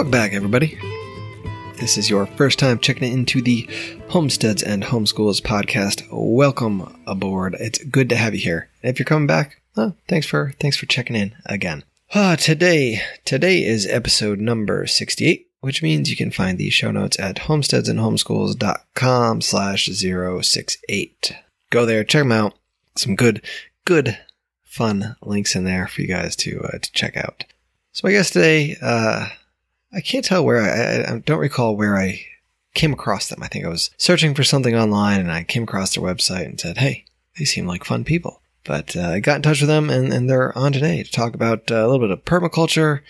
Welcome back, everybody. This is your first time checking into the Homesteads and Homeschools podcast. Welcome aboard. It's good to have you here. And if you're coming back, thanks for checking in again. Today is episode number 68, which means you can find the show notes at homesteadsandhomeschools.com/068. Go there, check them out. Some good, fun links in there for you guys to check out. So I guess today, I can't tell where I don't recall where I came across them. I think I was searching for something online and I came across their website and said, hey, they seem like fun people. But I got in touch with them, and they're on today to talk about a little bit of permaculture,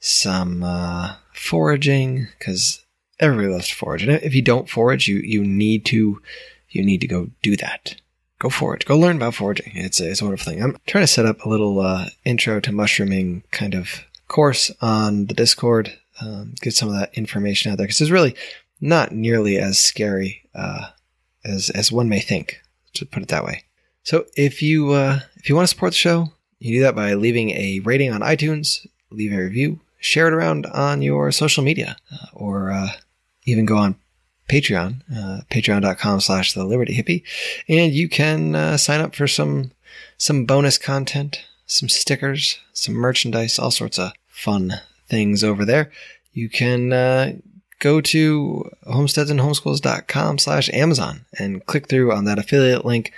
some foraging, because everybody loves to forage. And if you don't forage, you need to go do that. Go forage. Go learn about foraging. It's a wonderful thing. I'm trying to set up a little intro to mushrooming kind of course on the Discord. Get some of that information out there, because it's really not nearly as scary as one may think, to put it that way. So if you want to support the show, you do that by leaving a rating on iTunes, leave a review, share it around on your social media, or even go on Patreon, patreon.com/thelibbertyhippie, and you can sign up for some bonus content, some stickers, some merchandise, all sorts of fun things over there. You can go to homesteadsandhomeschools.com/Amazon and click through on that affiliate link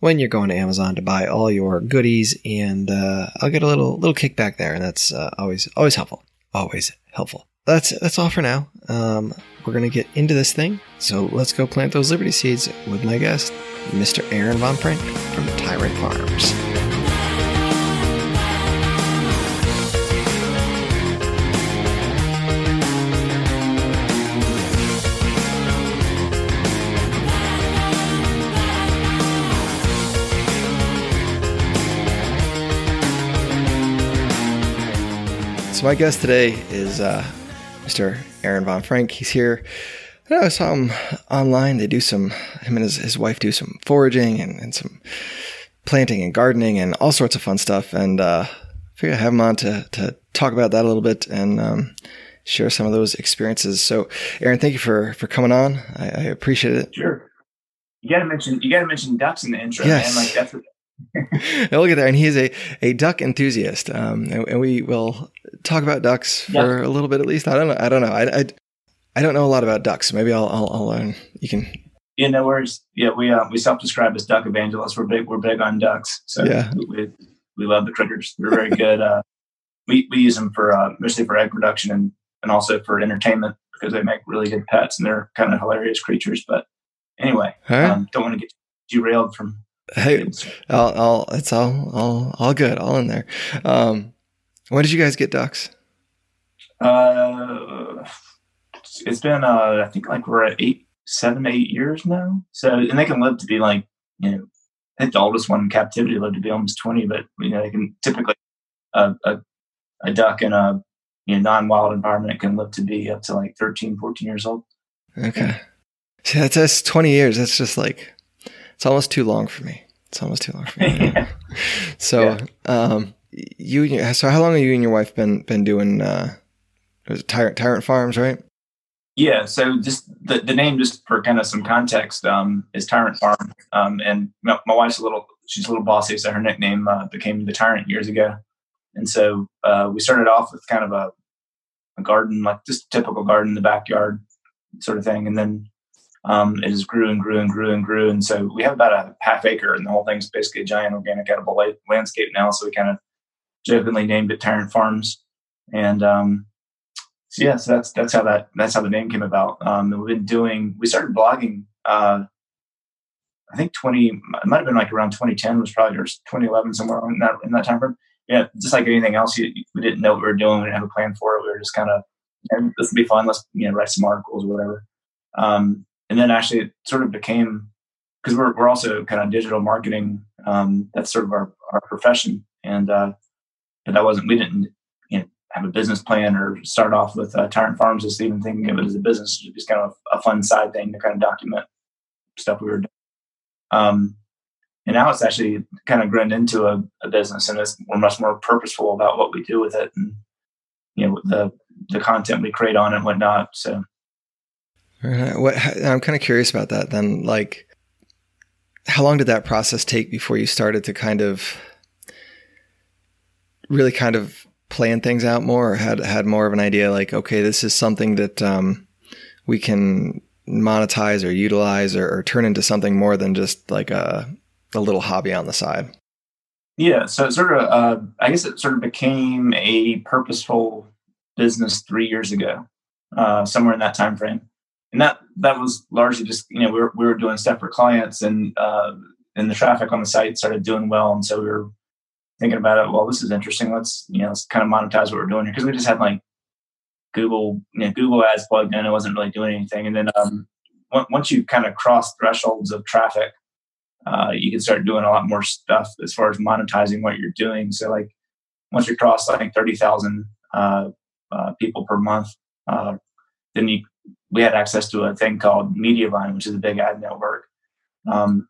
when you're going to Amazon to buy all your goodies, and I'll get a little kickback there, and that's always helpful. Always helpful. That's all for now. We're gonna get into this thing, so let's go plant those liberty seeds with my guest, Mr. Aaron Von Frank from Tyrant Farms. So my guest today is Mr. Aaron Von Frank. He's here. I saw him online. They do him and his wife do some foraging and some planting and gardening and all sorts of fun stuff. And I figured I'd have him on to talk about that a little bit and share some of those experiences. So Aaron, thank you for coming on. I appreciate it. Sure. You gotta mention ducks in the intro. Yes. Man. Like that's now look at that, and he is a duck enthusiast, and we will talk about ducks for a little bit at least. I don't know. I don't know a lot about ducks. Maybe I'll learn. You can. Yeah, no worries. Yeah, we self-describe as duck evangelists. We're big on ducks. So yeah, we love the critters. They're very good. We use them for mostly for egg production and also for entertainment, because they make really good pets and they're kind of hilarious creatures. But anyway, right. Don't want to get derailed from. Hey, it's all good, all in there. When did you guys get ducks? It's been I think like we're at 8 years now. So, and they can live to be like, I think the oldest one in captivity lived to be almost 20. But they can typically a duck in a non-wild environment can live to be up to like 13, 14 years old. Okay, so that's 20 years. That's just like. It's almost too long for me. Yeah. So, how long have you and your wife been doing? Was it Tyrant Farms, right? Yeah. So, just the name, just for kind of some context, is Tyrant Farm. And my wife's she's a little bossy, so her nickname became the Tyrant years ago. And so we started off with kind of a garden, like just a typical garden in the backyard sort of thing, and then. It just grew and grew and grew and grew. And so we have about a half acre, and the whole thing's basically a giant organic edible landscape now. So we kind of jokingly named it Tyrant Farms. And, so that's how the name came about. And we started blogging, I think it might've been like around 2010 was probably, or 2011, somewhere in that time frame. Yeah. Just like anything else, we didn't know what we were doing. We didn't have a plan for it. We were just kind of, this would be fun. Let's, write some articles or whatever. And then actually it sort of became, because we're also kind of digital marketing. That's sort of our profession. And, but we didn't have a business plan or start off with Tyrant Farms, just even thinking of it as a business, just kind of a fun side thing to kind of document stuff we were doing. And now it's actually kind of grown into a business, and we're much more purposeful about what we do with it. And, the content we create on and whatnot. So, I'm kind of curious about that then. Like, how long did that process take before you started to kind of really kind of plan things out more, or had more of an idea like, okay, this is something that we can monetize or utilize or turn into something more than just like a little hobby on the side? Yeah. So it sort of, I guess it sort of became a purposeful business 3 years ago, somewhere in that time frame. And that was largely just, we were doing stuff for clients and the traffic on the site started doing well. And so we were thinking about it. Well, this is interesting. Let's kind of monetize what we're doing here. Cause we just had like Google ads plugged in. It wasn't really doing anything. And then, once you kind of cross thresholds of traffic, you can start doing a lot more stuff as far as monetizing what you're doing. So like once you cross, 30,000 people per month, then we had access to a thing called Mediavine, which is a big ad network. And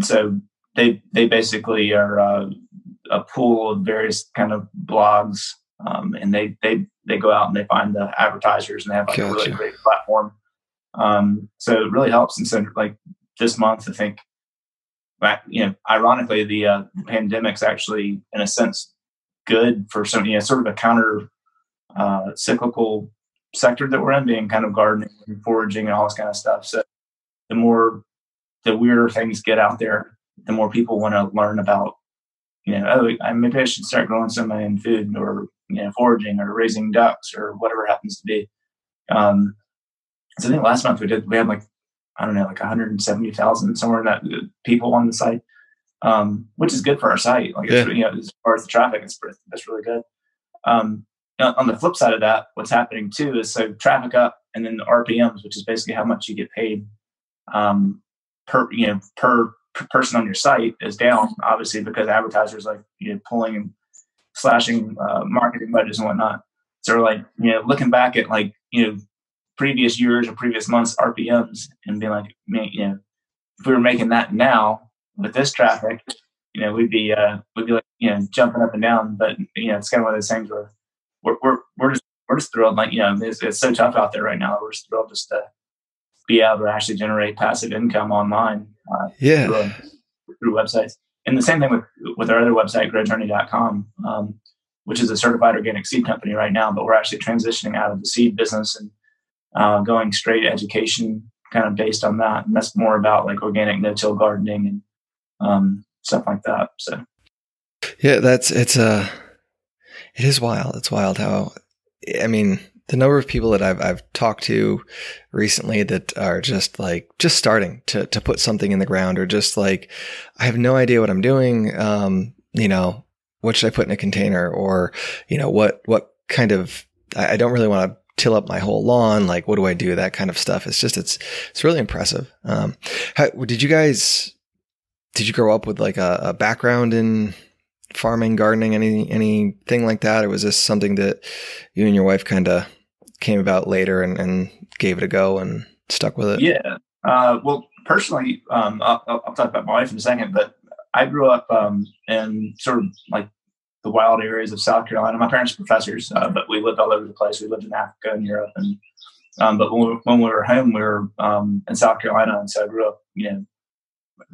so they basically are a pool of various kind of blogs. And they go out and they find the advertisers, and they have a really great platform. So it really helps. And so like this month, I think, ironically, the pandemic's actually, in a sense, good for some, sort of a counter cyclical sector that we're in, being kind of gardening and foraging and all this kind of stuff. So the more, the weirder things get out there, the more people want to learn about, maybe I should start growing some of my own food, or, foraging or raising ducks or whatever it happens to be. So I think last month we had 170,000 somewhere in that people on the site, which is good for our site. As far as the traffic, that's really good. On the flip side of that, what's happening too is so traffic up, and then the RPMs, which is basically how much you get paid per person on your site, is down, obviously, because advertisers pulling and slashing marketing budgets and whatnot. So looking back at previous years or previous months RPMs and being like, if we were making that now with this traffic, we'd be jumping up and down. But it's kind of one of those things where we're just thrilled. It's so tough out there right now. We're just thrilled just to be able to actually generate passive income online through websites. And the same thing with our other website, growjourney.com, which is a certified organic seed company right now, but we're actually transitioning out of the seed business and going straight education, kind of based on that. And that's more about organic no-till gardening and stuff like that. So, yeah, it is wild. It's wild how, the number of people that I've talked to recently that are just starting to put something in the ground, or I have no idea what I'm doing. What should I put in a container, or, what kind of, I don't really want to till up my whole lawn. What do I do? That kind of stuff. It's just, it's really impressive. Did you grow up with a background in farming, gardening, anything like that? Or was this something that you and your wife kind of came about later and gave it a go and stuck with it? Yeah. Well, personally, I'll talk about my wife in a second, but I grew up in sort of the wild areas of South Carolina. My parents are professors, but we lived all over the place. We lived in Africa and Europe, and but when we were home, we were in South Carolina, and so I grew up.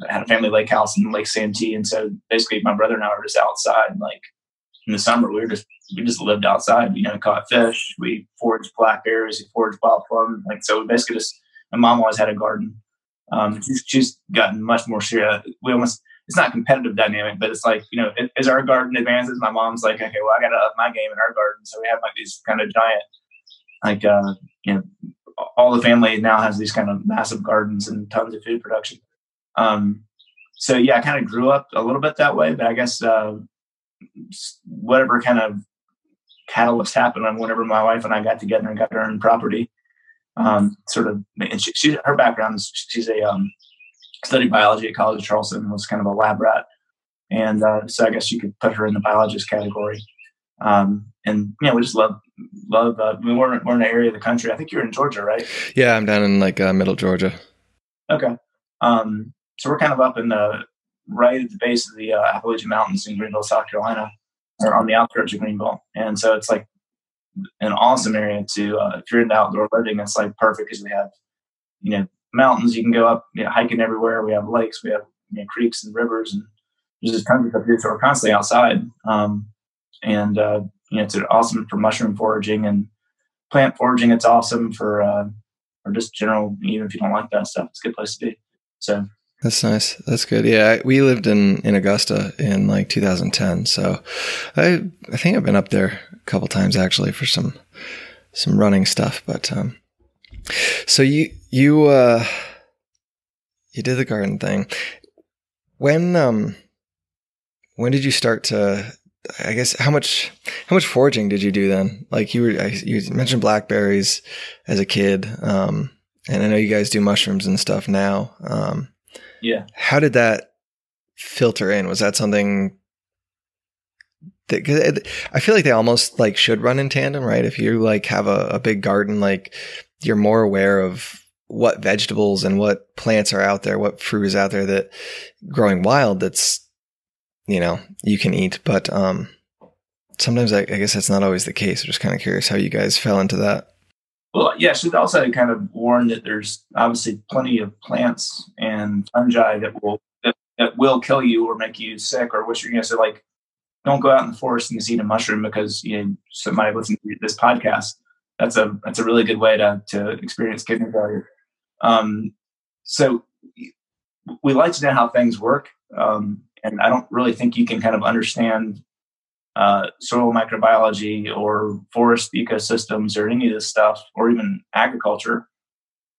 Had a family lake house in Lake Santee, and so basically, my brother and I were just outside. In the summer, we just lived outside. Caught fish, we foraged blackberries, we foraged wild plum. So, we basically just. My mom always had a garden. She's gotten much more serious. It's not competitive dynamic, but it's as our garden advances, my mom's like, okay, well, I got to up my game in our garden. So we have these kind of giant, all the family now has these kind of massive gardens and tons of food production. So yeah, I kind of grew up a little bit that way, but I guess, whatever kind of catalyst happened on whenever my wife and I got together and got her own property, and she her background is she's a, studied biology at College of Charleston, was kind of a lab rat. And so I guess you could put her in the biologist category. We just love. We're in an area of the country. I think you're in Georgia, right? Yeah, I'm down in middle Georgia. Okay. So we're kind of up in right at the base of the Appalachian Mountains in Greenville, South Carolina, or on the outskirts of Greenville. And so it's an awesome area to, if you're into outdoor living, it's like perfect because we have, you know, mountains you can go up, you know, hiking everywhere. We have lakes, we have, you know, creeks and rivers, and there's just tons of stuff here. So we're constantly outside. You know, it's awesome for mushroom foraging and plant foraging. It's awesome for, or just general, even if you don't like that stuff, it's a good place to be. So that's nice. That's good. Yeah. We lived in Augusta in like 2010. So I think I've been up there a couple times actually for some running stuff, but, so you did the garden thing. When did you start to, I guess, how much foraging did you do then? Like you mentioned blackberries as a kid. And I know you guys do mushrooms and stuff now. Yeah. How did that filter in? Was that something that, 'cause I feel like they almost like should run in tandem, right? If you like have a big garden, like you're more aware of what vegetables and what plants are out there, what fruit is out there that growing wild that's, you know, you can eat. But sometimes I guess that's not always the case. I'm just kind of curious how you guys fell into that. Well, yeah, I should also kind of warn that there's obviously plenty of plants and fungi that will kill you or make you sick or what you're going to say. Like, don't go out in the forest and just eat a mushroom because, you know, somebody listening to this podcast. That's a really good way to experience kidney failure. So we like to know how things work. And I don't really think you can kind of understand soil microbiology or forest ecosystems or any of this stuff, or even agriculture,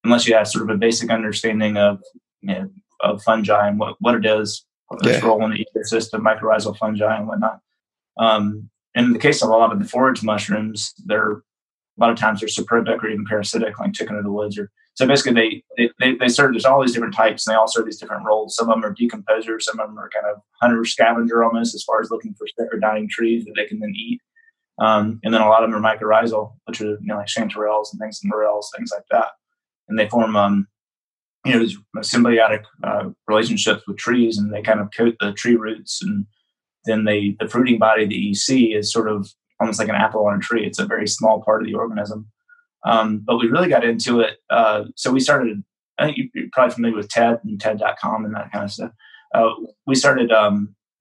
unless you have sort of a basic understanding of, you know, of fungi and what it is, its role in the ecosystem, mycorrhizal fungi and whatnot. And in the case of a lot of the forage mushrooms, a lot of times they're saprobic or even parasitic, like chicken of the woods. So basically, they serve. There's all these different types, and they all serve these different roles. Some of them are decomposers. Some of them are kind of hunter scavenger, almost as far as looking for sick or dying trees that they can then eat. And then a lot of them are mycorrhizal, which are, you know, like chanterelles and things, and morels, things like that. And they form, you know, these symbiotic relationships with trees, and they kind of coat the tree roots, and then the fruiting body that you see is sort of almost like an apple on a tree. It's a very small part of the organism. But we really got into it. So we started, I think you're probably familiar with TED and TED.com and that kind of stuff. We started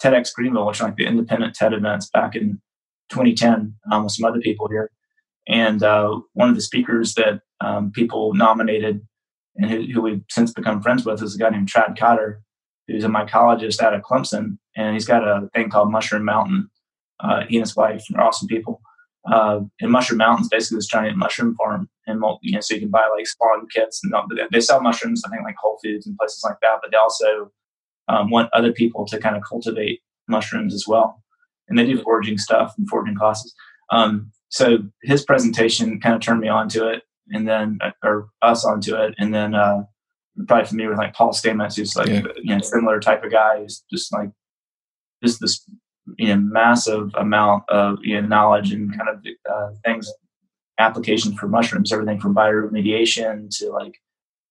TEDx Greenville, which are like the independent TED events back in 2010 with some other people here. And one of the speakers that people nominated and who we've since become friends with is a guy named Chad Cotter, who's a mycologist out of Clemson. And he's got a thing called Mushroom Mountain. He and his wife are awesome people. In Mushroom Mountains, basically this giant mushroom farm, and you know, so you can buy like spawn kits, and they sell mushrooms, I think, like Whole Foods and places like that. But they also want other people to kind of cultivate mushrooms as well, and they do foraging stuff and foraging classes. So his presentation kind of turned me onto it, and then or us onto it, and then probably familiar with like Paul Stamets, who's like you know, similar type of guy, who's just this. You know, massive amount of, you know, knowledge and kind of things, applications for mushrooms, everything from bioremediation to like,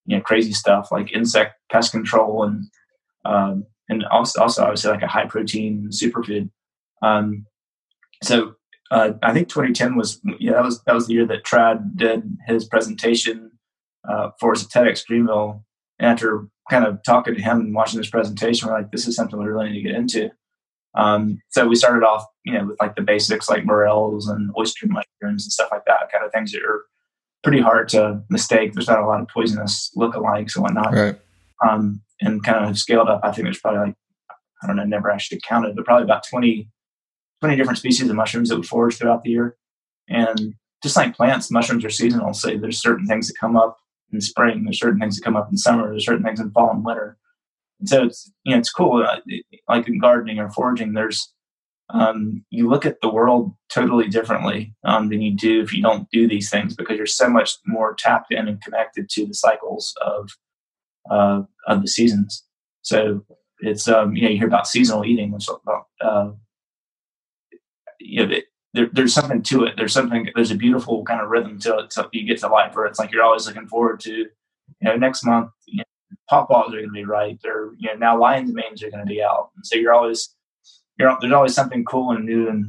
you know, crazy stuff like insect pest control and also obviously like a high protein superfood. So I think 2010 was, yeah, that was the year that Trad did his presentation for us at TEDx Greenville. And after kind of talking to him and watching this presentation, we're like, this is something we really need to get into. So we started off, you know, with like the basics, like morels and oyster mushrooms and stuff like that, kind of things that are pretty hard to mistake. There's not a lot of poisonous lookalikes and whatnot. Right. And kind of scaled up. I think there's probably like, I don't know, never actually counted, but probably about 20 different species of mushrooms that we forage throughout the year. And just like plants, mushrooms are seasonal. So there's certain things that come up in spring. There's certain things that come up in summer. There's certain things in fall and winter. So it's, you know, it's cool. Like in gardening or foraging, there's you look at the world totally differently than you do if you don't do these things, because you're so much more tapped in and connected to the cycles of the seasons. So it's you know, you hear about seasonal eating, which you know, there's something to it. There's a beautiful kind of rhythm to it. So you get to life where it's like you're always looking forward to, you know, next month. You know, pawpaws are going to be ripe, or, you know, now lion's manes are going to be out. And so you're always there's always something cool and new and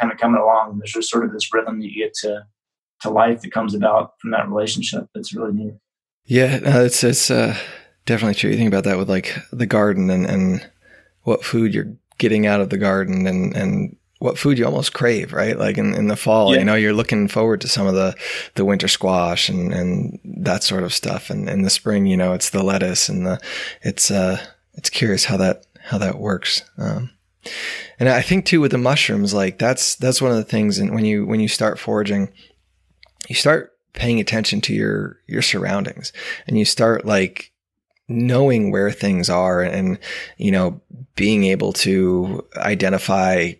kind of coming along. And there's just sort of this rhythm that you get to life that comes about from that relationship. That's really neat. Yeah, no, it's definitely true. You think about that with like the garden and what food you're getting out of the garden and what food you almost crave, right? Like in the fall, yeah. You know, you're looking forward to some of the winter squash and that sort of stuff. And in the spring, you know, it's the lettuce and it's curious how that works. And I think too, with the mushrooms, like that's one of the things. And when you start foraging, you start paying attention to your surroundings and you start like knowing where things are and, you know, being able to identify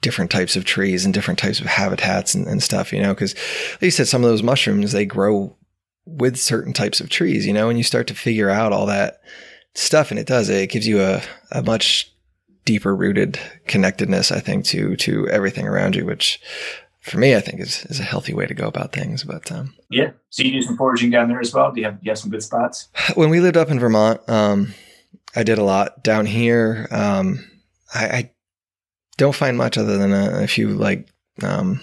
different types of trees and different types of habitats and stuff, you know, because like you said, some of those mushrooms, they grow with certain types of trees, you know, and you start to figure out all that stuff. And it gives you a much deeper rooted connectedness, I think, to everything around you, which for me, I think is a healthy way to go about things. But yeah. So you do some foraging down there as well? Do you have some good spots? When we lived up in Vermont, I did a lot down here. I don't find much other than a few, like, I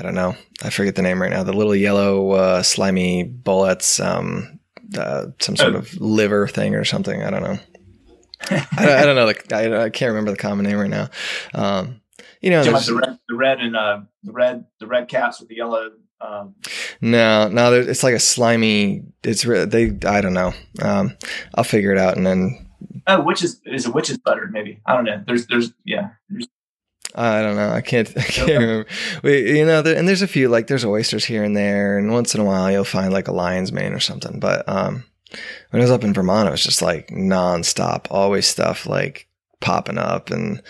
don't know. I forget the name right now. The little yellow slimy bullets, some sort of liver thing or something. I don't know. I don't know. Like, I can't remember the common name right now. You know, the red caps with the yellow. No, it's like a slimy. I don't know. I'll figure it out and then. Oh, is a witch's butter, maybe. I don't know. There's I don't know. I can't remember. You know, and there's a few, like there's oysters here and there. And once in a while you'll find like a lion's mane or something. But when I was up in Vermont, it was just like nonstop, always stuff like popping up and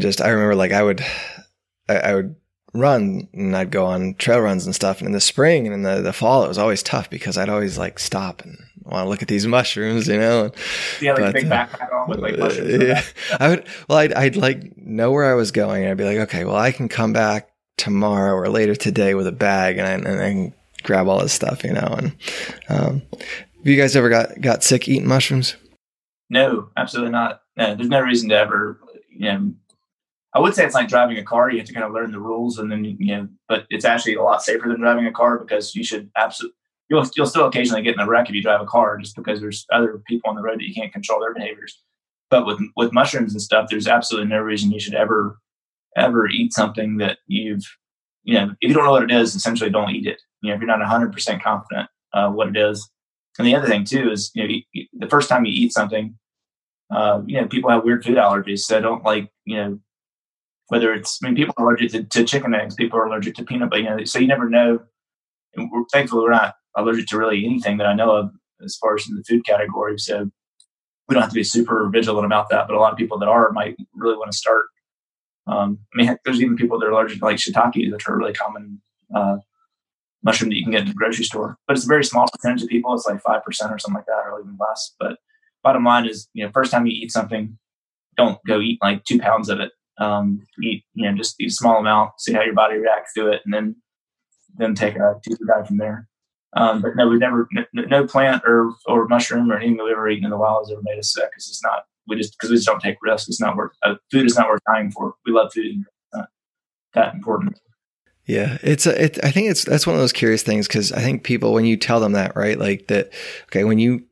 just, I remember like I would run and I'd go on trail runs and stuff. And in the spring and in the fall, it was always tough because I'd always like stop and want to look at these mushrooms, you know? Yeah, like big backpack on with like mushrooms. Yeah. I'd like know where I was going and I'd be like, okay, well, I can come back tomorrow or later today with a bag and I can grab all this stuff, you know? And have you guys ever got sick eating mushrooms? No, absolutely not. No, there's no reason to ever, you know, I would say it's like driving a car. You have to kind of learn the rules and then, you know, but it's actually a lot safer than driving a car because you should absolutely, you'll still occasionally get in a wreck if you drive a car just because there's other people on the road that you can't control their behaviors. But with mushrooms and stuff, there's absolutely no reason you should ever eat something that if you don't know what it is, essentially don't eat it. You know, if you're not 100% confident what it is. And the other thing too is, you know, the first time you eat something, you know, people have weird food allergies. So don't like, you know, whether it's, I mean, people are allergic to chicken eggs, people are allergic to peanut butter, you know, so you never know. And thankfully, we're not allergic to really anything that I know of as far as in the food category. So we don't have to be super vigilant about that. But a lot of people that are might really want to start. I mean, heck, there's even people that are allergic to like shiitake, which are a really common mushroom that you can get in the grocery store. But it's a very small percentage of people. It's like 5% or something like that, or even less. But bottom line is, you know, first time you eat something, don't go eat like 2 pounds of it. Eat, you know, just eat a small amount, see how your body reacts to it, and then take a deeper dive from there. But no, we've never, no plant or mushroom or anything that we've ever eaten in the wild has ever made us sick. Cause it's not, we just don't take risks. It's not worth, food is not worth dying for. We love food. It's not that important. Yeah. I think that's one of those curious things. Cause I think people, when you tell them that, right? Like that, okay, when you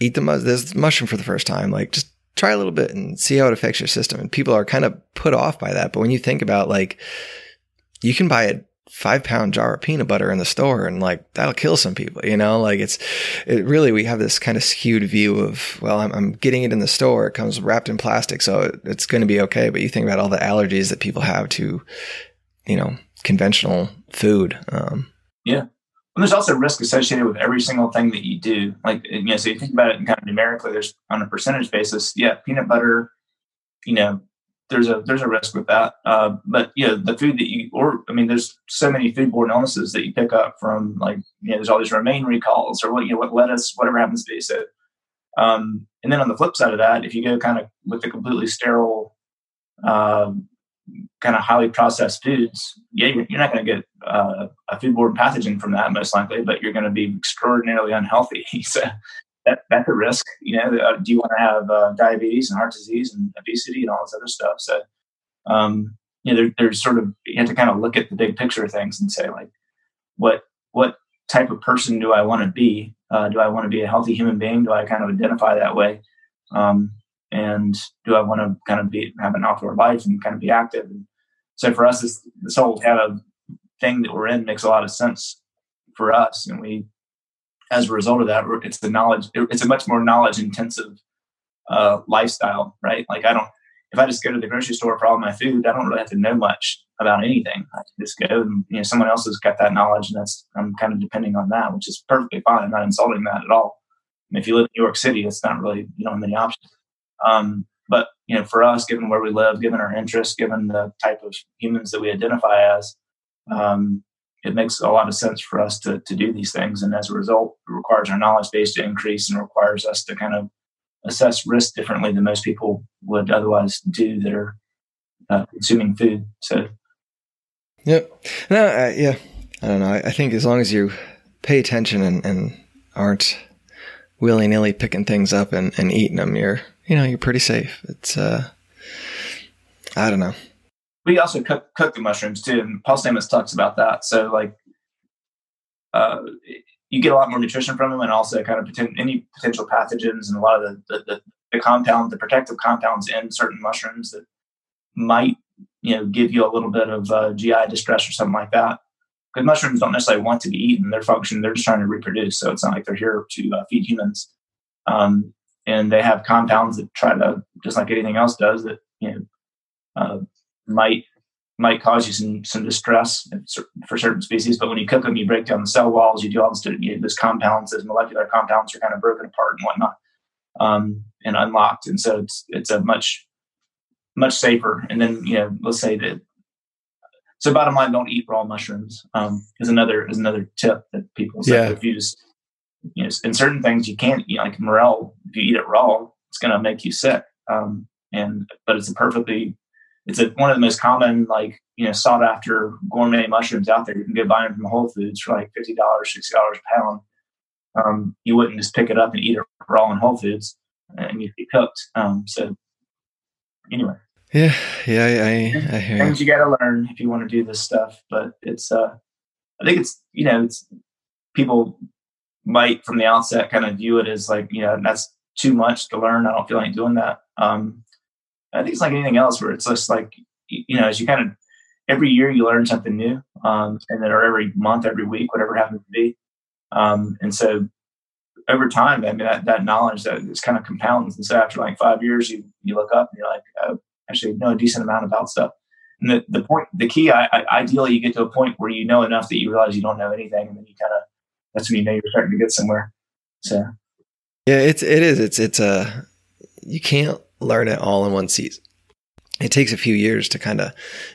eat this mushroom for the first time, like just try a little bit and see how it affects your system. And people are kind of put off by that. But when you think about like, you can buy a 5-pound jar of peanut butter in the store and like, that'll kill some people, you know, like it really, we have this kind of skewed view of, well, I'm getting it in the store. It comes wrapped in plastic, so it's going to be okay. But you think about all the allergies that people have to, you know, conventional food. Yeah. And there's also risk associated with every single thing that you do. Like, you know, so you think about it and kind of numerically, there's on a percentage basis, yeah, peanut butter, you know, there's a risk with that. But, you know, the food that there's so many foodborne illnesses that you pick up from, like, you know, there's all these romaine recalls or what lettuce, whatever happens to be. So, and then on the flip side of that, if you go kind of with the completely sterile, kind of highly processed foods, yeah, you're not going to get a foodborne pathogen from that most likely, but you're going to be extraordinarily unhealthy. So that's a risk. You know, do you want to have diabetes and heart disease and obesity and all this other stuff? So, you know, there's sort of, you have to kind of look at the big picture of things and say, like, what type of person do I want to be? Do I want to be a healthy human being? Do I kind of identify that way? And do I want to kind of have an outdoor life and kind of be active? And so for us, this whole kind of thing that we're in makes a lot of sense for us. And we, as a result of that, it's a much more knowledge intensive lifestyle, right? Like if I just go to the grocery store for all my food, I don't really have to know much about anything. I can just go and, you know, someone else has got that knowledge, and I'm kind of depending on that, which is perfectly fine. I'm not insulting that at all. And if you live in New York City, it's not really, you don't have many options. But, you know, for us, given where we live, given our interests, given the type of humans that we identify as, it makes a lot of sense for us to do these things. And as a result, it requires our knowledge base to increase and requires us to kind of assess risk differently than most people would otherwise do that are consuming food. So. Yep. No, yeah. I don't know. I think as long as you pay attention and aren't willy-nilly picking things up and eating them, you're pretty safe. It's, I don't know. We also cook the mushrooms too. And Paul Stamets talks about that. So like, you get a lot more nutrition from them, and also kind of any potential pathogens and a lot of the protective compounds in certain mushrooms that might, you know, give you a little bit of GI distress or something like that. Because mushrooms don't necessarily want to be eaten. Their function, they're just trying to reproduce. So it's not like they're here to feed humans. And they have compounds that try to, just like anything else does, that, you know, might cause you some distress for certain species. But when you cook them, you break down the cell walls, you do all this, you know, those compounds, those molecular compounds are kind of broken apart and whatnot, and unlocked. And so it's a much, much safer. And then, you know, let's say that, so bottom line, don't eat raw mushrooms, is another tip that people say. Yeah. If you just, you know, in certain things you can't, you know, like morel, if you eat it raw, it's going to make you sick. But it's a perfectly, one of the most common, like, you know, sought after gourmet mushrooms out there. You can go buy them from Whole Foods for like $50, $60 a pound. You wouldn't just pick it up and eat it raw in Whole Foods, and you'd be cooked. So anyway. Yeah. Yeah. I hear you. Things you got to learn if you want to do this stuff, but it's, I think it's, you know, it's, people might from the outset kind of view it as like, you know, that's too much to learn. I don't feel like doing that. I think it's like anything else, where it's just like, you know, as you kind of, every year you learn something new, and then, or every month, every week, whatever it happens to be. And so over time, I mean, that knowledge that is kind of compounds. And so after like 5 years, you look up and you're like, I actually know a decent amount about stuff. And the key, ideally you get to a point where you know enough that you realize you don't know anything. And then you kind of, that's when you know you're starting to get somewhere. So. Yeah, it's you can't learn it all in one season. It takes a few years to kind of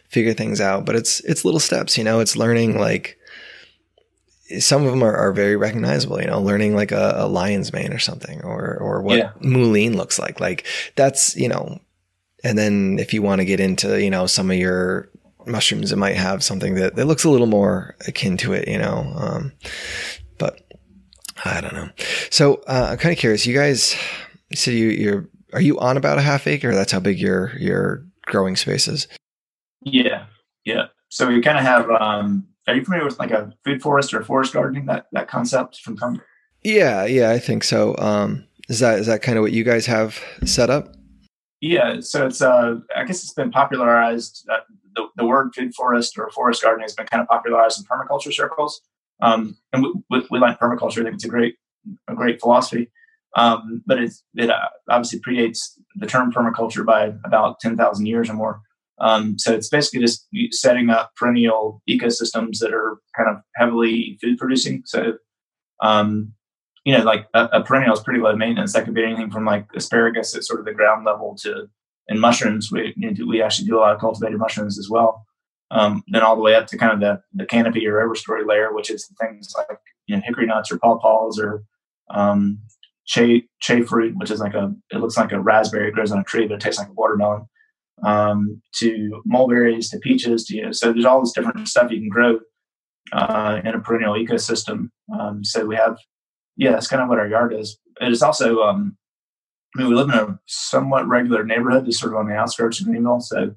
figure things out, but it's little steps, you know. It's learning, like, some of them are very recognizable, you know, learning like a lion's mane or something, or what mullein looks like that's, you know. And then if you want to get into, you know, some of your mushrooms, it might have something that looks a little more akin to it, you know. But I don't know. So I'm kind of curious, you guys, so are you on about a half acre? That's how big your growing space is. Yeah. Yeah. So we kind of have, are you familiar with like a food forest or forest gardening, that concept from Cumber? Yeah. Yeah. I think so. Is that kind of what you guys have set up? Yeah. So it's, I guess it's been popularized. The word food forest or forest gardening has been kind of popularized in permaculture circles. And we like permaculture. I think it's a great philosophy. But it obviously predates the term permaculture by about 10,000 years or more. So it's basically just setting up perennial ecosystems that are kind of heavily food producing. So, you know, like a perennial is pretty low maintenance. That could be anything from like asparagus at sort of the ground level to, and mushrooms. We actually do a lot of cultivated mushrooms as well. Then all the way up to kind of the canopy or overstory layer, which is things like, you know, hickory nuts or pawpaws or, che fruit, which is like it looks like a raspberry, it grows on a tree, but it tastes like a watermelon, to mulberries, to peaches, to, you know, so there's all this different stuff you can grow, in a perennial ecosystem. So we have, yeah, that's kind of what our yard is. it is also, I mean, we live in a somewhat regular neighborhood, just sort of on the outskirts of Greenville, so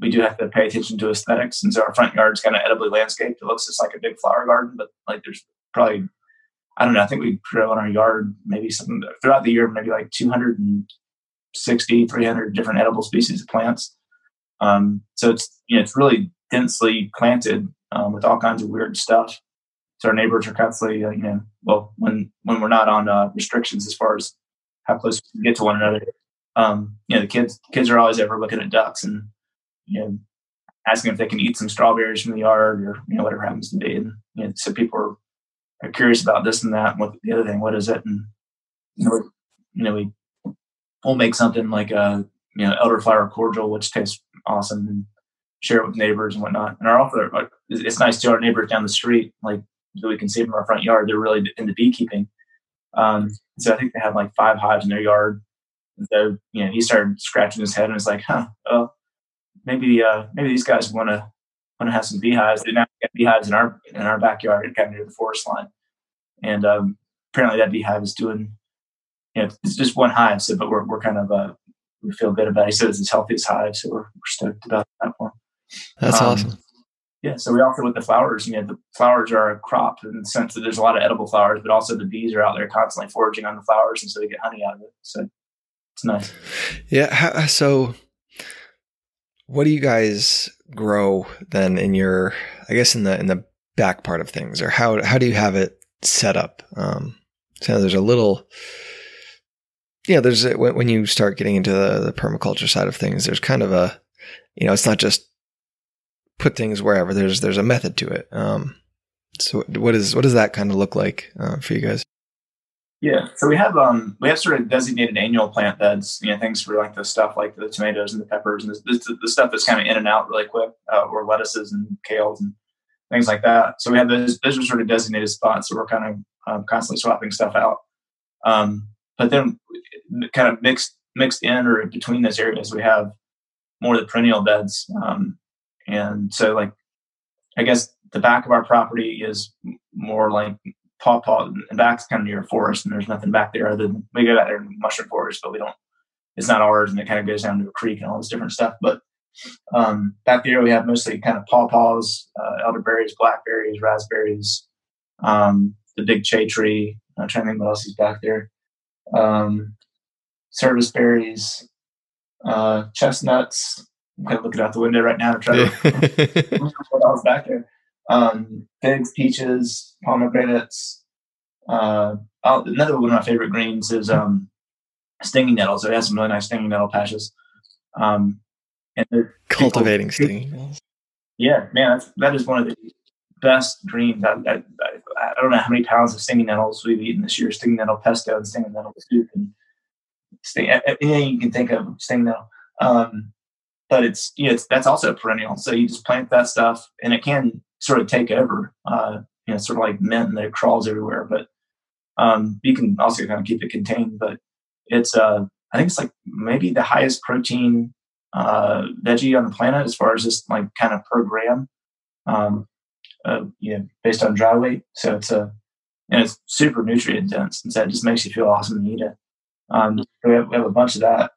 we do have to pay attention to aesthetics. And so our front yard's kind of edibly landscaped. It looks just like a big flower garden, but like there's probably, I don't know, I think we grow in our yard maybe something throughout the year, maybe like 260, 300 different edible species of plants. So it's, you know, it's really densely planted with all kinds of weird stuff. So our neighbors are constantly, you know, well, when we're not on restrictions as far as how close we can get to one another, you know, the kids are always ever looking at ducks and, you know, asking if they can eat some strawberries from the yard or, you know, whatever happens to be. And, you know, so people are curious about this and that. And what the other thing, what is it? And, you know, we'll make something like a, you know, elderflower cordial, which tastes awesome, and share it with neighbors and whatnot. And our offer, it's nice to our neighbors down the street, like, that we can see from our front yard. They're really into beekeeping. So I think they have like 5 hives in their yard. So, you know, he started scratching his head and was like, well, maybe these guys want to have some beehives. They now got beehives in our backyard, kind of near the forest line. And apparently that beehive is doing, you know, it's just one hive. So, but we're kind of, we feel good about it. He said it's his healthiest hive. So we're stoked about that one. That's awesome. Yeah, so we offer with the flowers. You know, the flowers are a crop in the sense that there's a lot of edible flowers, but also the bees are out there constantly foraging on the flowers, and so they get honey out of it. So it's nice. Yeah. So, what do you guys grow then in your, I guess, in the back part of things, or how do you have it set up? So there's a little, yeah. There's when you start getting into the permaculture side of things, there's kind of a, you know, it's not just put things wherever, there's a method to it. So what does that kind of look like for you guys? Yeah, so we have sort of designated annual plant beds, you know, things for like the stuff like the tomatoes and the peppers and the stuff that's kind of in and out really quick, or lettuces and kales and things like that. So we have those are sort of designated spots that we're kind of constantly swapping stuff out. But then kind of mixed in or between those areas, we have more of the perennial beds. And so, like, I guess the back of our property is more like pawpaw, and back's kind of near a forest, and there's nothing back there other than we go out there and mushroom forest, but we don't, it's not ours, and it kind of goes down to a creek and all this different stuff. But back there, we have mostly kind of pawpaws, elderberries, blackberries, raspberries, the big chay tree. I'm trying to think what else is back there. Serviceberries, chestnuts. I'm kind of looking out the window right now to try to remember what else back there. Figs, peaches, pomegranates. Another one of my favorite greens is stinging nettles. So it has some really nice stinging nettle patches. And cultivating stinging nettles. Yeah, man, that is one of the best greens. I don't know how many pounds of stinging nettles we've eaten this year. Stinging nettle pesto and stinging nettle soup and anything you can think of, stinging nettle. But it's, you know, that's also perennial. So you just plant that stuff and it can sort of take over, you know, sort of like mint that it crawls everywhere, but, you can also kind of keep it contained, but it's, I think it's like maybe the highest protein, veggie on the planet as far as just like kind of per gram, you know, based on dry weight. So it's super nutrient dense. And so it just makes you feel awesome to eat it. We have a bunch of that,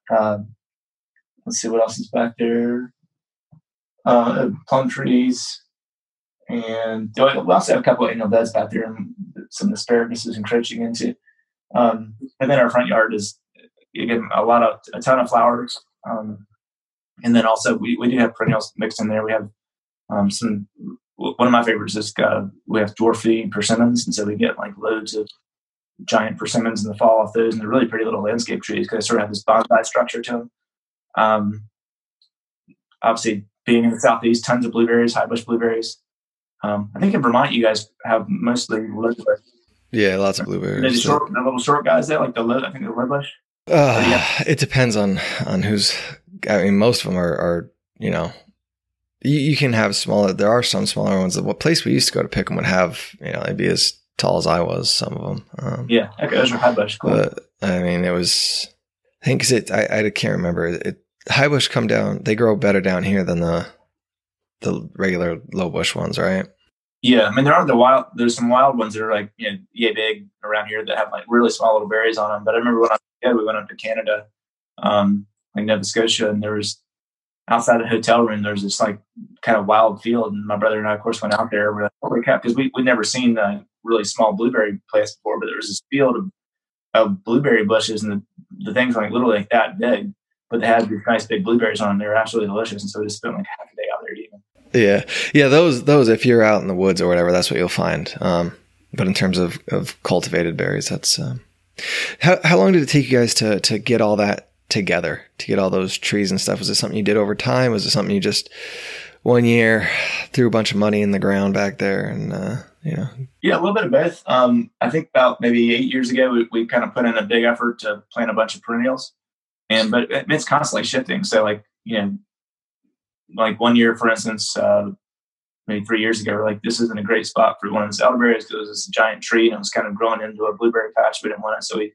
let's see what else is back there. Plum trees. And we also have a couple of annual beds back there and some asparagus is encroaching into. And then our front yard is, again, a ton of flowers. And then also we do have perennials mixed in there. We have one of my favorites is we have dwarf-feeding persimmons. And so we get like loads of giant persimmons in the fall off those. And they're really pretty little landscape trees because they sort of have this bonsai structure to them. Obviously being in the Southeast, tons of blueberries, high bush blueberries. I think in Vermont, you guys have mostly red bush. Yeah. Lots of blueberries. There's the little short guys there, like I think the red bush. It depends on who's, I mean, most of them are you know, you can have smaller, there are some smaller ones. What place we used to go to pick them would have, you know, they'd be as tall as I was, some of them. Yeah. Okay. Those are high bush. Cool. But, I mean, it was, I think I can't remember it. High bush come down; they grow better down here than the regular low bush ones, right? Yeah, I mean, there's some wild ones that are like, you know, yay big around here that have like really small little berries on them. But I remember when I was a kid, we went up to Canada, like Nova Scotia, and there was outside the hotel room, there's this like kind of wild field. And my brother and I, of course, went out there. We're like, holy crap, because we'd never seen the really small blueberry plants before, but there was this field of blueberry bushes, and the things like literally like that big, but they had these nice big blueberries on them. They were absolutely delicious. And so we just spent like half a day out there eating them. Yeah. Yeah. Those, if you're out in the woods or whatever, that's what you'll find. But in terms of cultivated berries, that's, how long did it take you guys to get all that together, to get all those trees and stuff? Was it something you did over time? Was it something you just one year threw a bunch of money in the ground back there and, you know? Yeah, a little bit of both. I think about maybe 8 years ago, we kind of put in a big effort to plant a bunch of perennials, but it's constantly shifting. So like, you know, like one year, for instance, maybe 3 years ago, we're like, this isn't a great spot for one of those elderberries because it was this giant tree and it was kind of growing into a blueberry patch. We didn't want it. So we,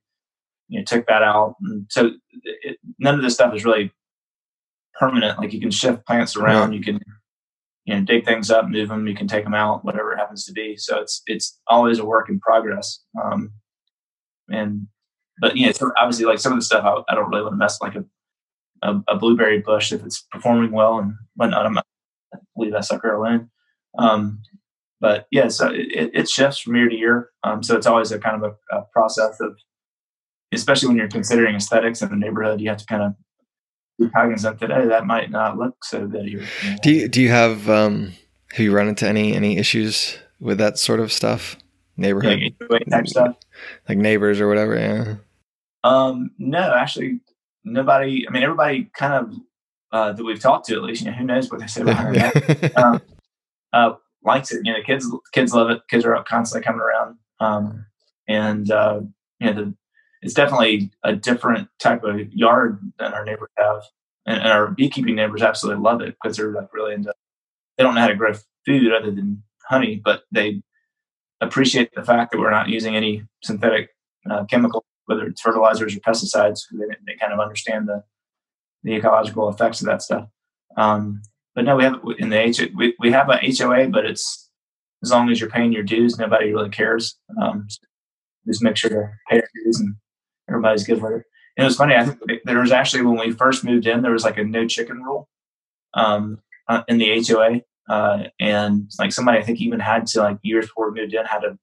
you know, took that out. And so none of this stuff is really permanent. Like you can shift plants around, you can, you know, dig things up, move them, you can take them out, whatever it happens to be. So it's always a work in progress. But you know, so obviously like some of the stuff I don't really want to mess with, like a blueberry bush if it's performing well and whatnot. I'm not leave that sucker alone. But yeah, so it shifts from year to year. So it's always a kind of a process of, especially when you're considering aesthetics in the neighborhood, you have to kind of be cognizant that, hey, that might not look so good here. You know. Do you have you run into any issues with that sort of stuff? Neighborhood type stuff, like neighbors or whatever. Yeah. No, actually, nobody. I mean, everybody kind of that we've talked to, at least, you know, who knows what they say about it. Likes it. You know, kids love it. Kids are constantly coming around, and you know, it's definitely a different type of yard than our neighbors have, and our beekeeping neighbors absolutely love it because they're like really into. They don't know how to grow food other than honey, but they appreciate the fact that we're not using any synthetic chemicals, whether it's fertilizers or pesticides, because they kind of understand the ecological effects of that stuff. But no, we have in the we have a HOA, but it's as long as you're paying your dues, nobody really cares. Just make sure to pay your dues, and everybody's good with it. And it was funny. I think there was actually when we first moved in, there was like a no chicken rule in the HOA. And like somebody, I think even had to like years before we moved in, had to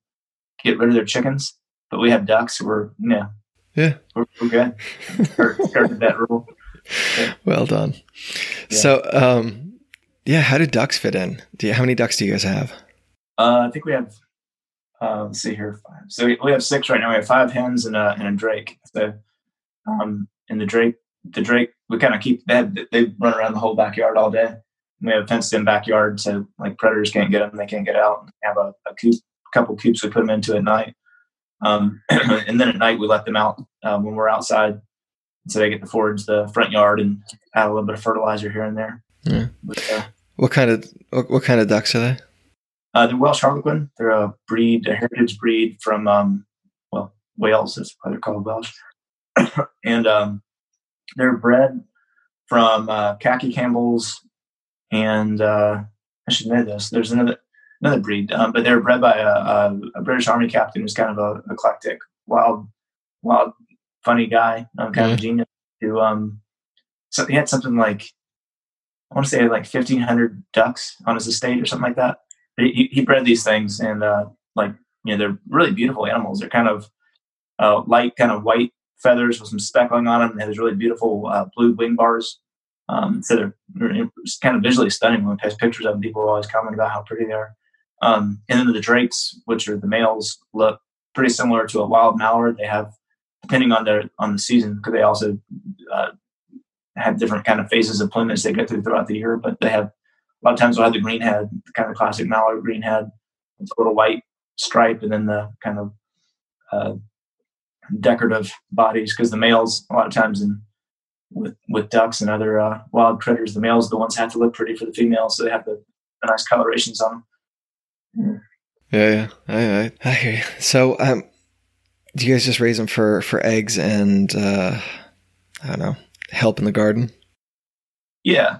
get rid of their chickens, but we have ducks. So we're, you know, yeah, we're good. Started that rule. Yeah. Well done. Yeah. So, yeah. How do ducks fit in? How many ducks do you guys have? I think we have, let's see here. Five. So we have six right now. We have five hens and a drake. So, and the drake, we kind of keep that. They run around the whole backyard all day. We have a fenced-in backyard, so like predators can't get them; they can't get out. We have a coop, couple coops we put them into at night, and then at night we let them out when we're outside, so they get to forage the front yard and add a little bit of fertilizer here and there. Yeah. But, what kind of ducks are they? They're Welsh Harlequin. They're a heritage breed from Wales. That's why they're called Welsh, and they're bred from khaki campbells. And I should know this. There's another breed, but they're bred by a British Army captain who's kind of a eclectic, wild, funny guy, kind of a genius. Who so he had something like I want to say like 1,500 ducks on his estate or something like that. But he bred these things, and like you know, they're really beautiful animals. They're kind of light, kind of white feathers with some speckling on them. And they have these really beautiful blue wing bars. So they're kind of visually stunning. When we post pictures of them, people always comment about how pretty they are. And then the drakes, which are the males, look pretty similar to a wild mallard. They have, depending on the season, because they also have different kind of phases of plumage they go through throughout the year. But they have a lot of times they'll have the green head, the kind of classic mallard green head, with a little white stripe, and then the kind of decorative bodies. Because the males, a lot of times with ducks and other wild critters, the males, the ones have to look pretty for the females, so they have the nice colorations on them. Yeah. All right. I hear you. So, do you guys just raise them for eggs and I don't know, help in the garden? Yeah.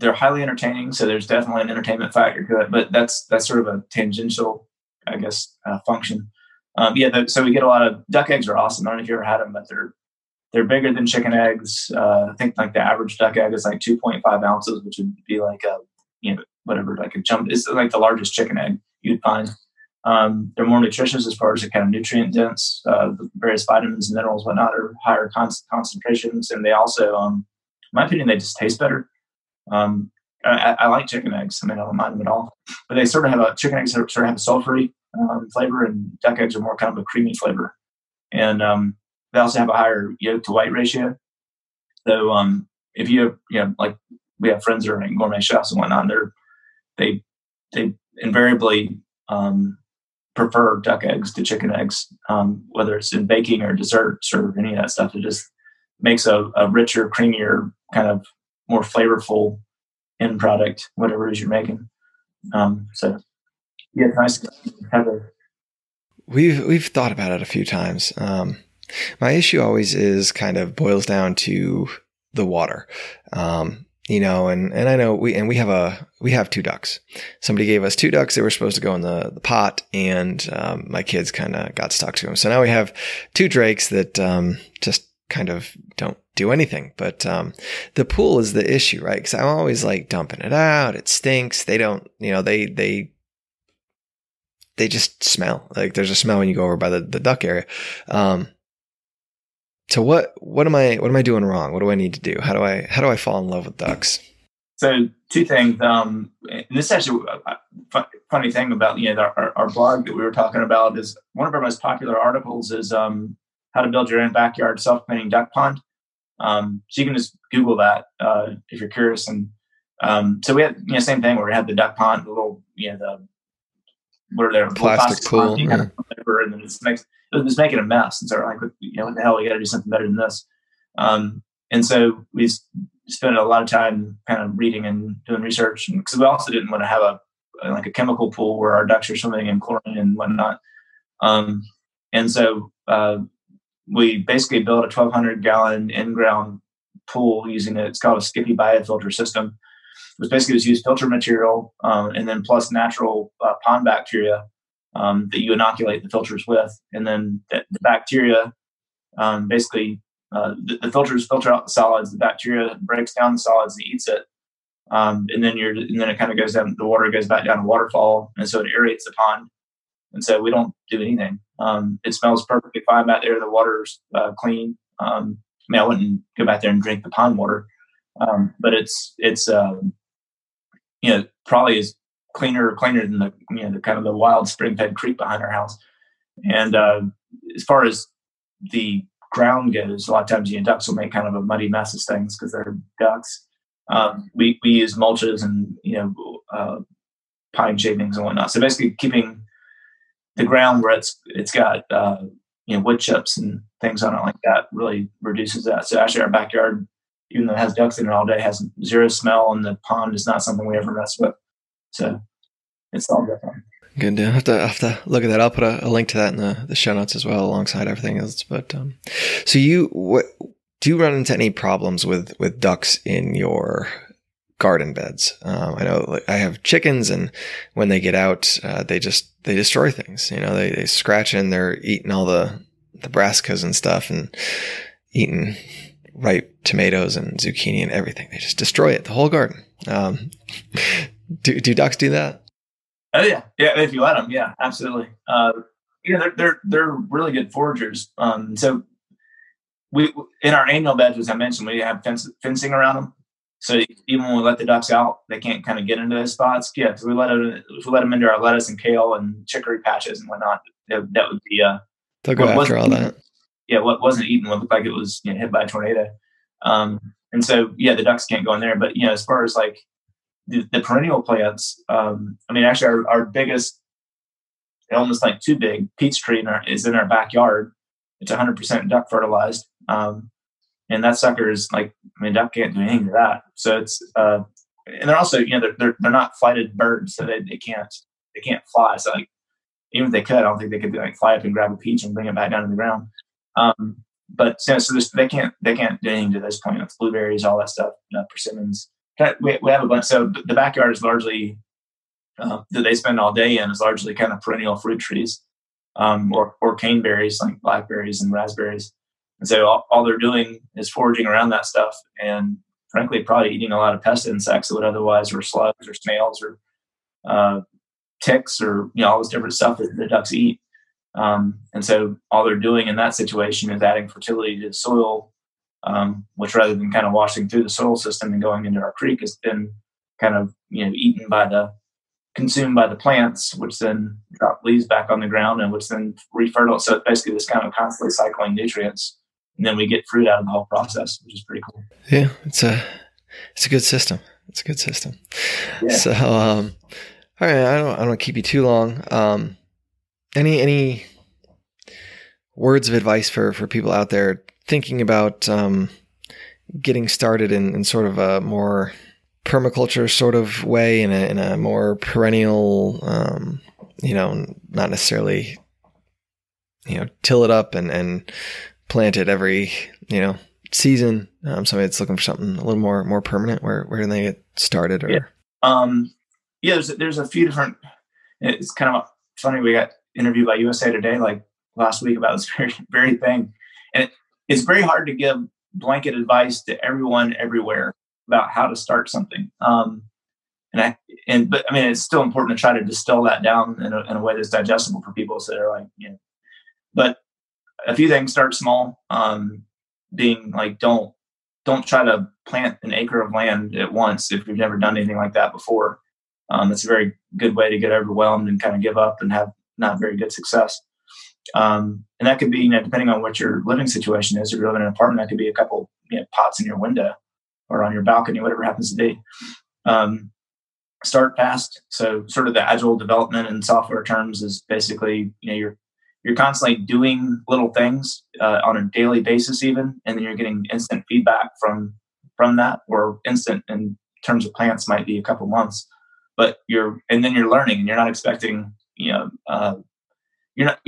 they're highly entertaining, so there's definitely an entertainment factor to it. But that's sort of a tangential, I guess, function. So we get a lot of duck eggs are awesome. I don't know if you ever had them, but they're bigger than chicken eggs. I think like the average duck egg is like 2.5 ounces, which would be like it's like the largest chicken egg you'd find. They're more nutritious as far as the kind of nutrient dense, various vitamins and minerals, whatnot, are higher concentrations. And they also, in my opinion, they just taste better. I like chicken eggs. I mean, I don't mind them at all, but they sort of have chicken eggs sort of have a sulfury flavor, and duck eggs are more kind of a creamy flavor. And they also have a higher yolk to white ratio. So if you know, like we have friends that are in gourmet chefs and whatnot, and they invariably prefer duck eggs to chicken eggs, whether it's in baking or desserts or any of that stuff. It just makes a richer, creamier, kind of more flavorful end product, whatever it is you're making. Yeah, nice to have a... We've thought about it a few times. My issue always is kind of boils down to the water, you know. And I know we have two ducks. Somebody gave us two ducks. They were supposed to go in the pot, and my kids kind of got stuck to them. So now we have two drakes that just kind of don't do anything. But the pool is the issue, right? Because I'm always like dumping it out. It stinks. They don't, you know, they just smell. Like there's a smell when you go over by the duck area. So what am I doing wrong? What do I need to do? How do I fall in love with ducks? So two things. And this is actually a funny thing about, you know, our blog that we were talking about is one of our most popular articles is how to build your own backyard self-cleaning duck pond. So you can just Google that if you're curious. And so we had, you know, same thing where we had the duck pond, the little, you know, plastic pool, yeah. Kind of paper, and then it's making a mess. And so we're like, you know, what the hell? We got to do something better than this. And so we spent a lot of time kind of reading and doing research, because we also didn't want to have a chemical pool where our ducks are swimming in chlorine and whatnot. And so we basically built a 1,200-gallon in-ground pool using it's called a Skippy biofilter system. It was basically used filter material and then plus natural pond bacteria that you inoculate the filters with. And then the bacteria the filters filter out the solids, the bacteria breaks down the solids and eats it. And then it kind of goes down, the water goes back down a waterfall. And so it aerates the pond. And so we don't do anything. It smells perfectly fine back there. The water's clean. I mean, I wouldn't go back there and drink the pond water, but it's you know, probably is cleaner than the, you know, the kind of the wild spring-fed creek behind our house. And as far as the ground goes, a lot of times, you know, ducks will make kind of a muddy mess of things because they're ducks. We use mulches and, you know, pine shavings and whatnot. So basically keeping the ground where it's got, you know, wood chips and things on it like that really reduces that. So actually our backyard, even though it has ducks in it all day, has zero smell, and the pond is not something we ever mess with. So it's all different. Good deal. I have to look at that. I'll put a link to that in the show notes as well, alongside everything else. But so do you run into any problems with ducks in your garden beds? I know, like, I have chickens, and when they get out, they destroy things. You know, they scratch in, they're eating all the brassicas and stuff, and eating ripe tomatoes and zucchini and everything. They just destroy it, the whole garden. Do ducks do that? Oh yeah. If you let them, yeah, absolutely. Yeah, they're really good foragers. So we, in our annual beds, as I mentioned, we have fencing around them. So even when we let the ducks out, they can't kind of get into those spots. Yeah, because if we let them into our lettuce and kale and chicory patches and whatnot, that would be they'll go after all that. Yeah, what wasn't eaten looked like it was, you know, hit by a tornado. And so, yeah, the ducks can't go in there. But, you know, as far as like the perennial plants, I mean, actually our biggest, almost like too big, peach tree is in our backyard. It's 100% duck fertilized. And that sucker is like, I mean, duck can't do anything to that. So it's, and they're also, you know, they're not flighted birds. So they can't fly. So like, even if they could, I don't think they could like fly up and grab a peach and bring it back down to the ground. But so they can't do anything to this point. It's blueberries, all that stuff, persimmons. we have a bunch. So the backyard is largely, that they spend all day in, is largely kind of perennial fruit trees, or caneberries, like blackberries and raspberries. And so all they're doing is foraging around that stuff, and frankly, probably eating a lot of pest insects that would otherwise, or slugs or snails or ticks, or, all this different stuff that the ducks eat. And so all they're doing in that situation is adding fertility to the soil, which, rather than kind of washing through the soil system and going into our creek, has been kind of, eaten by consumed by the plants, which then drop leaves back on the ground and which then refertilize. So it's basically this kind of constantly cycling nutrients, and then we get fruit out of the whole process, which is pretty cool. Yeah. It's a good system. It's a good system. Yeah. So, all right. I don't want to keep you too long. Any words of advice for people out there thinking about getting started in sort of a more permaculture sort of way, in a more perennial, not necessarily, till it up and plant it every, season. Somebody that's looking for something a little more permanent, where do they get started? Or? Yeah. There's a few different, it's kind of funny. We got interviewed by USA Today like last week about this very thing. And it's very hard to give blanket advice to everyone everywhere about how to start something. But it's still important to try to distill that down in a way that's digestible for people. So they're like, but a few things: start small. Being like, don't try to plant an acre of land at once if you've never done anything like that before. It's a very good way to get overwhelmed and kind of give up and have not very good success. And that could be, depending on what your living situation is. If you're living in an apartment, that could be a couple pots in your window or on your balcony, whatever happens to be. Start fast. So sort of the agile development in software terms is basically, you're constantly doing little things on a daily basis even, and then you're getting instant feedback from that, or instant in terms of plants might be a couple months, but you're learning, and you're not expecting, you're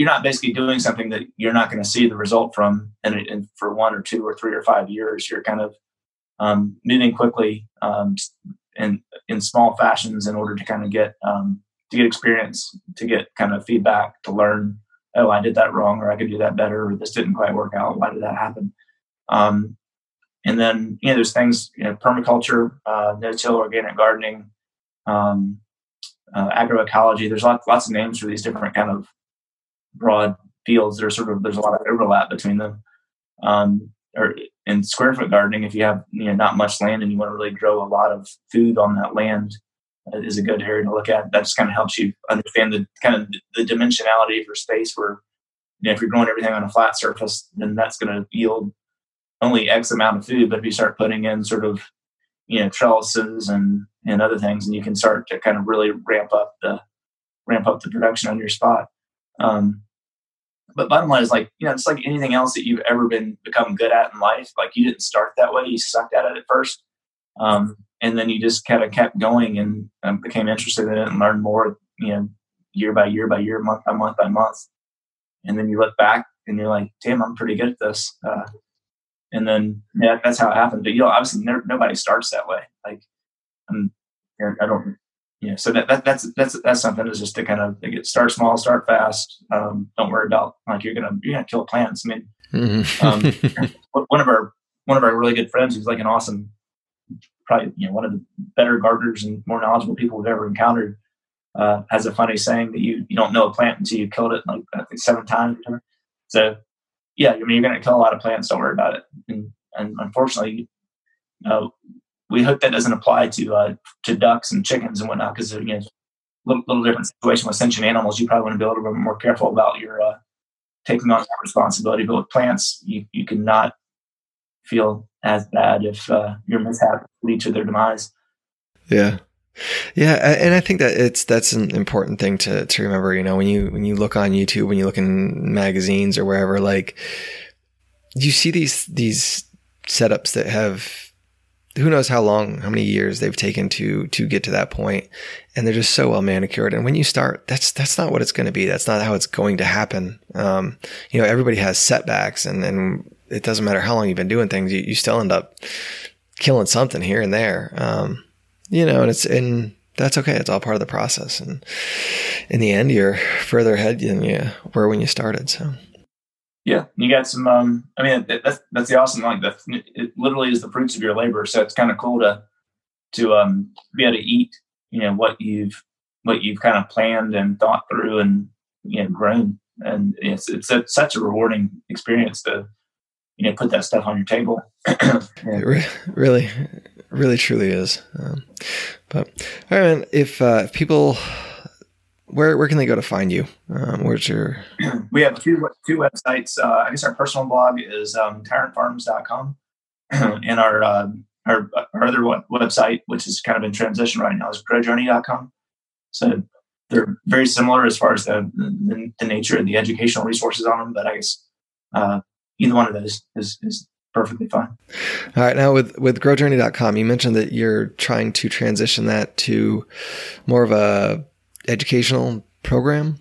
not basically doing something that you're not going to see the result from. And for 1 or 2 or 3 or 5 years, you're kind of moving quickly in small fashions in order to kind of get experience, to get kind of feedback, to learn, oh, I did that wrong, or I could do that better, or this didn't quite work out. Why did that happen? And then, there's things, permaculture, no-till organic gardening, agroecology. There's lots of names for these different kind of broad fields. There's a lot of overlap between them. Or in square foot gardening, if you have not much land and you want to really grow a lot of food on that land, is a good area to look at. That just kind of helps you understand the kind of the dimensionality of your space, where if you're growing everything on a flat surface, then that's going to yield only X amount of food. But if you start putting in sort of trellises and other things, and you can start to kind of really ramp up the production on your spot. But bottom line is, like, it's like anything else that you've ever become good at in life. Like, you didn't start that way. You sucked at it at first. And then you just kind of kept going and became interested in it and learned more, year by year by year, month by month by month. And then you look back and you're like, damn, I'm pretty good at this. And then that's how it happened. But, obviously nobody starts that way. Like, so that's something, is just to kind of start small, start fast. Don't worry about like you're gonna kill plants. I mean, one of our really good friends, who's like an awesome, probably one of the better gardeners and more knowledgeable people we've ever encountered, has a funny saying that you don't know a plant until you killed it, like I think 7 times. So yeah, you're gonna kill a lot of plants. Don't worry about it. And unfortunately, we hope that doesn't apply to ducks and chickens and whatnot, because it's a little different situation with sentient animals. You probably want to be a little bit more careful about your taking on that responsibility. But with plants, you cannot feel as bad if your mishap leads to their demise. Yeah. Yeah, and I think that that's an important thing to remember. When you look on YouTube, when you look in magazines or wherever, like, you see these setups that have, who knows how long, how many years they've taken to get to that point, and they're just so well manicured. And when you start, that's not what it's going to be. That's not how it's going to happen. Everybody has setbacks, and it doesn't matter how long you've been doing things, you still end up killing something here and there. You know, and that's okay. It's all part of the process. And in the end, you're further ahead than you were when you started. So. Yeah. You got some, I mean, that's the awesome, like it literally is the fruits of your labor. So it's kind of cool to be able to eat, you know, what you've kind of planned and thought through and, you know, grown. And it's such a rewarding experience to, you know, put that stuff on your table. Yeah. It really, truly is. But all right, man, if people, where can they go to find you? Where's your? We have two websites. I guess our personal blog is tyrantfarms.com, and our other website, which is kind of in transition right now, is growjourney.com. So they're very similar as far as the nature and the educational resources on them. But I guess either one of those is perfectly fine. All right. Now with growjourney.com, you mentioned that you're trying to transition that to more of a educational program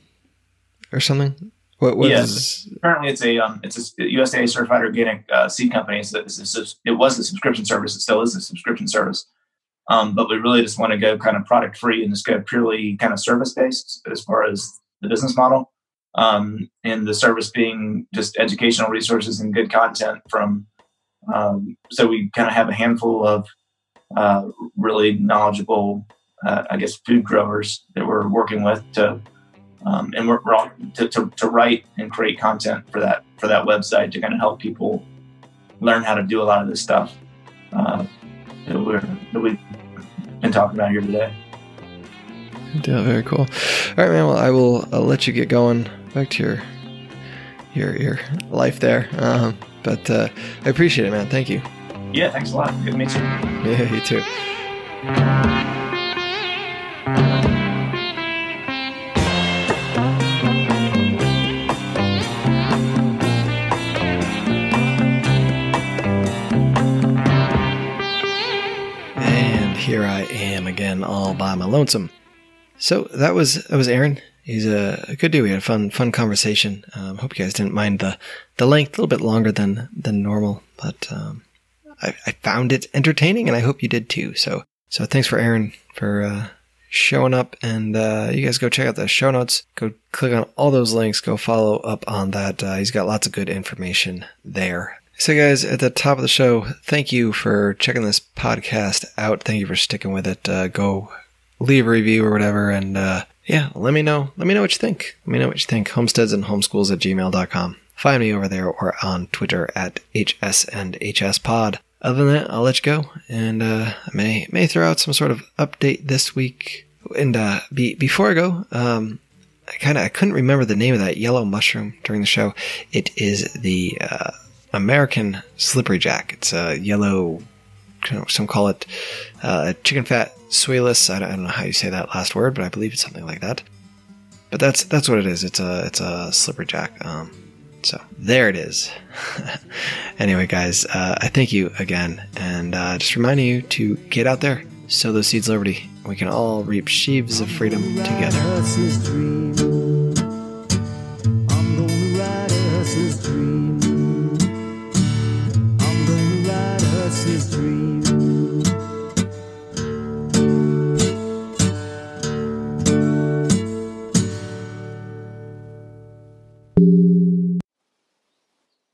or something. Yes. Currently it's a USDA certified organic seed company. So it was a subscription service. It still is a subscription service. But we really just want to go kind of product free and just go purely kind of service based as far as the business model. And the service being just educational resources and good content from, so we kind of have a handful of really knowledgeable, I guess, food growers that we're working with and we're all to write and create content for that website to kind of help people learn how to do a lot of this stuff that we've been talking about here today. Yeah, very cool. All right, man. Well, I will let you get going back to your life there. But I appreciate it, man. Thank you. Yeah, thanks a lot. Good to meet you. Yeah, you too. And here I am again, all by my lonesome. So that was Aaron. He's a good dude. We had a fun conversation. Hope you guys didn't mind the length, a little bit longer than normal, but I found it entertaining, and I hope you did too. So thanks for Aaron for showing up, and you guys go check out the show notes. Go click on all those links. Go follow up on that. He's got lots of good information there. So guys, at the top of the show, thank you for checking this podcast out. Thank you for sticking with it. Go leave a review or whatever. And, yeah, let me know what you think. homesteadsandhomeschools@gmail.com. Find me over there or on Twitter at hsndhspod. Other than that, I'll let you go. And, I may throw out some sort of update this week. And, before I go, I couldn't remember the name of that yellow mushroom during the show. It is the, American slippery jack. It's a yellow, some call it, chicken fat Suelus. I don't know how you say that last word, but I believe it's something like that. But that's what it is. It's a slippery jack. So there it is. Anyway, guys, I thank you again, and just reminding you to get out there, sow those seeds of liberty. We can all reap sheaves of freedom together.